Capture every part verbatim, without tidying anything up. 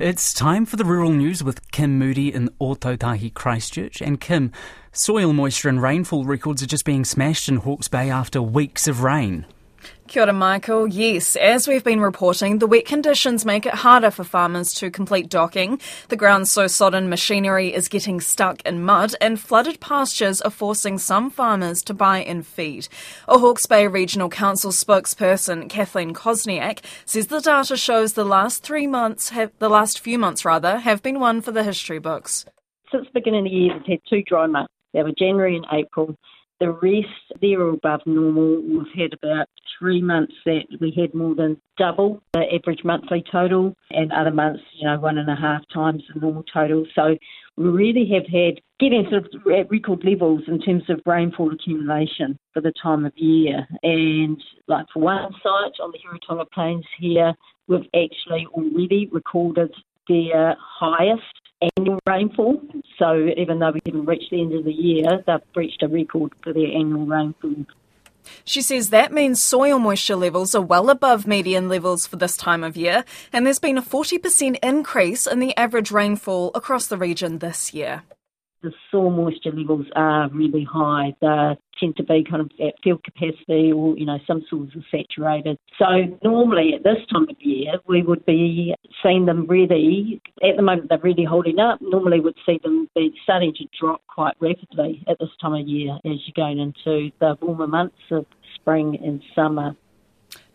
It's time for the Rural News with Kim Moody in Ōtautahi Christchurch. And Kim, soil moisture and rainfall records are just being smashed in Hawke's Bay after weeks of rain. Kia ora, Michael. Yes, as we've been reporting, the wet conditions make it harder for farmers to complete docking. The ground's so sodden machinery is getting stuck in mud, and flooded pastures are forcing some farmers to buy in feed. A Hawke's Bay Regional Council spokesperson, Kathleen Kozniak, says the data shows the last three months, have, the last few months rather, have been one for the history books. Since the beginning of the year, we've had two dry months. They were January and April. The rest, they're above normal. We've had about three months that we had more than double the average monthly total, and other months, you know, one and a half times the normal total. So we really have had, getting sort of at record levels in terms of rainfall accumulation for the time of year. And like for one site on the Hauraki Plains here, we've actually already recorded their highest annual rainfall. So even though we haven't reached the end of the year, they've breached a record for their annual rainfall. She says that means soil moisture levels are well above median levels for this time of year, and there's been a forty percent increase in the average rainfall across the region this year. The soil moisture levels are really high. They tend to be kind of at field capacity, or, you know, some soils are saturated. So normally at this time of year, we would be seeing them really, at the moment they're really holding up. Normally we'd see them be starting to drop quite rapidly at this time of year as you're going into the warmer months of spring and summer.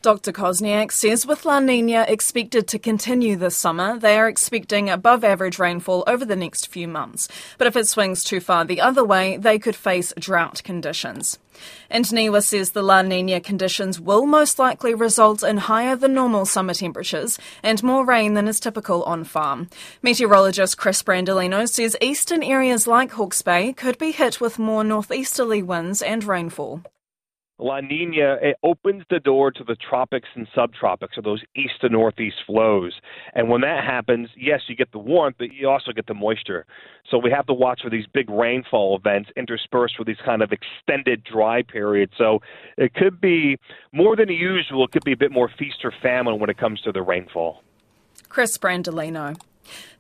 Doctor Kozniak says with La Niña expected to continue this summer, they are expecting above average rainfall over the next few months. But if it swings too far the other way, they could face drought conditions. And NIWA says the La Niña conditions will most likely result in higher than normal summer temperatures and more rain than is typical on farm. Meteorologist Chris Brandolino says eastern areas like Hawke's Bay could be hit with more northeasterly winds and rainfall. La Nina, it opens the door to the tropics and subtropics, or those east to northeast flows. And when that happens, yes, you get the warmth, but you also get the moisture. So we have to watch for these big rainfall events interspersed with these kind of extended dry periods. So it could be more than usual. It could be a bit more feast or famine when it comes to the rainfall. Chris Brandolino.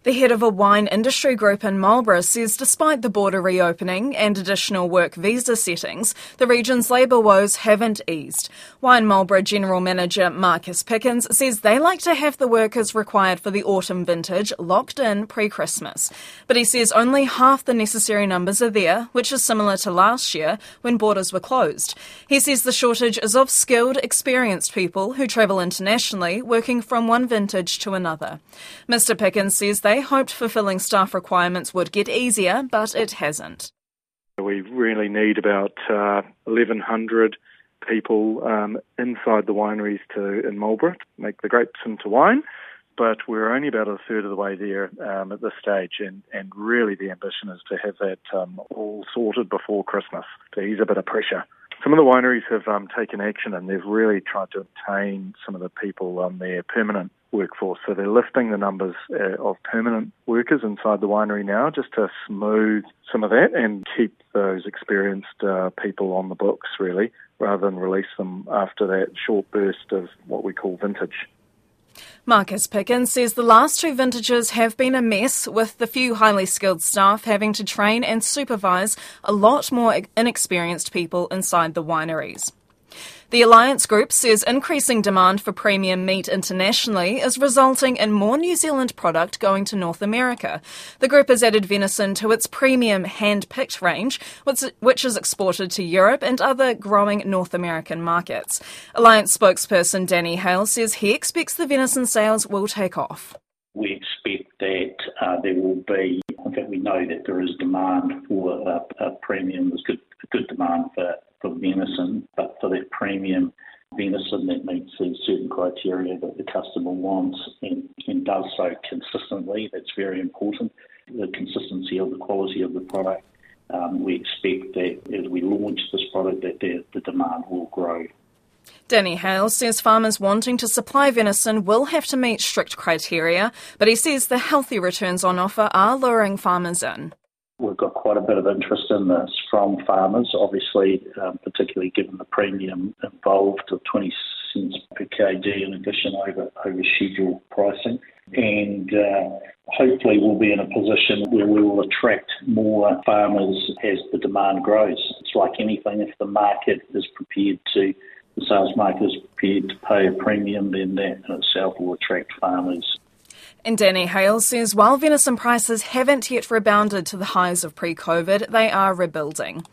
The head of a wine industry group in Marlborough says despite the border reopening and additional work visa settings, the region's labour woes haven't eased. Wine Marlborough General Manager Marcus Pickens says they like to have the workers required for the autumn vintage locked in pre-Christmas. But he says only half the necessary numbers are there, which is similar to last year when borders were closed. He says the shortage is of skilled, experienced people who travel internationally, working from one vintage to another. Mr Pickens says they They hoped fulfilling staff requirements would get easier, but it hasn't. We really need about uh, eleven hundred people um, inside the wineries to in Marlborough to make the grapes into wine, but we're only about a third of the way there um, at this stage, and, and really the ambition is to have that um, all sorted before Christmas to ease a bit of pressure. Some of the wineries have um, taken action, and they've really tried to obtain some of the people on their permanent workforce. So they're lifting the numbers uh, of permanent workers inside the winery now just to smooth some of that and keep those experienced uh, people on the books, really, rather than release them after that short burst of what we call vintage. Marcus Pickens says the last two vintages have been a mess, with the few highly skilled staff having to train and supervise a lot more inexperienced people inside the wineries. The Alliance group says increasing demand for premium meat internationally is resulting in more New Zealand product going to North America. The group has added venison to its premium hand-picked range, which is exported to Europe and other growing North American markets. Alliance spokesperson Danny Hale says he expects the venison sales will take off. We expect that uh, there will be, in fact we know that there is demand for uh, a premium, there's good, good demand for for venison, but for that premium venison that meets these certain criteria that the customer wants and, and does so consistently. That's very important. The consistency of the quality of the product. Um, we expect that as we launch this product that the, the demand will grow. Danny Hale says farmers wanting to supply venison will have to meet strict criteria, but he says the healthy returns on offer are luring farmers in. We've got quite a bit of interest in this from farmers, obviously, um, particularly given the premium involved of twenty-six percent cents per kilogram in addition over, over schedule pricing. And uh, hopefully we'll be in a position where we will attract more farmers as the demand grows. It's like anything, if the market is prepared to, the sales market is prepared to pay a premium, then that in itself will attract farmers. And Danny Hale says while venison prices haven't yet rebounded to the highs of pre-COVID, they are rebuilding.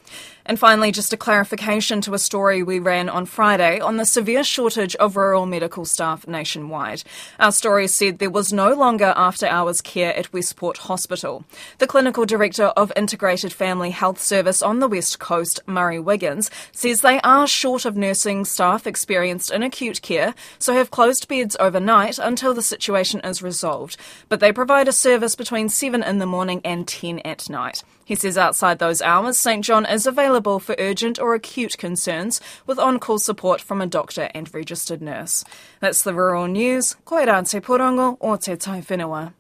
And finally, just a clarification to a story we ran on Friday on the severe shortage of rural medical staff nationwide. Our story said there was no longer after-hours care at Westport Hospital. The Clinical Director of Integrated Family Health Service on the West Coast, Murray Wiggins, says they are short of nursing staff experienced in acute care, so have closed beds overnight until the situation is resolved. But they provide a service between seven in the morning and ten at night. He says outside those hours, St John is available for urgent or acute concerns with on-call support from a doctor and registered nurse. That's the rural news. Koe rā te porongo o te tai whenua.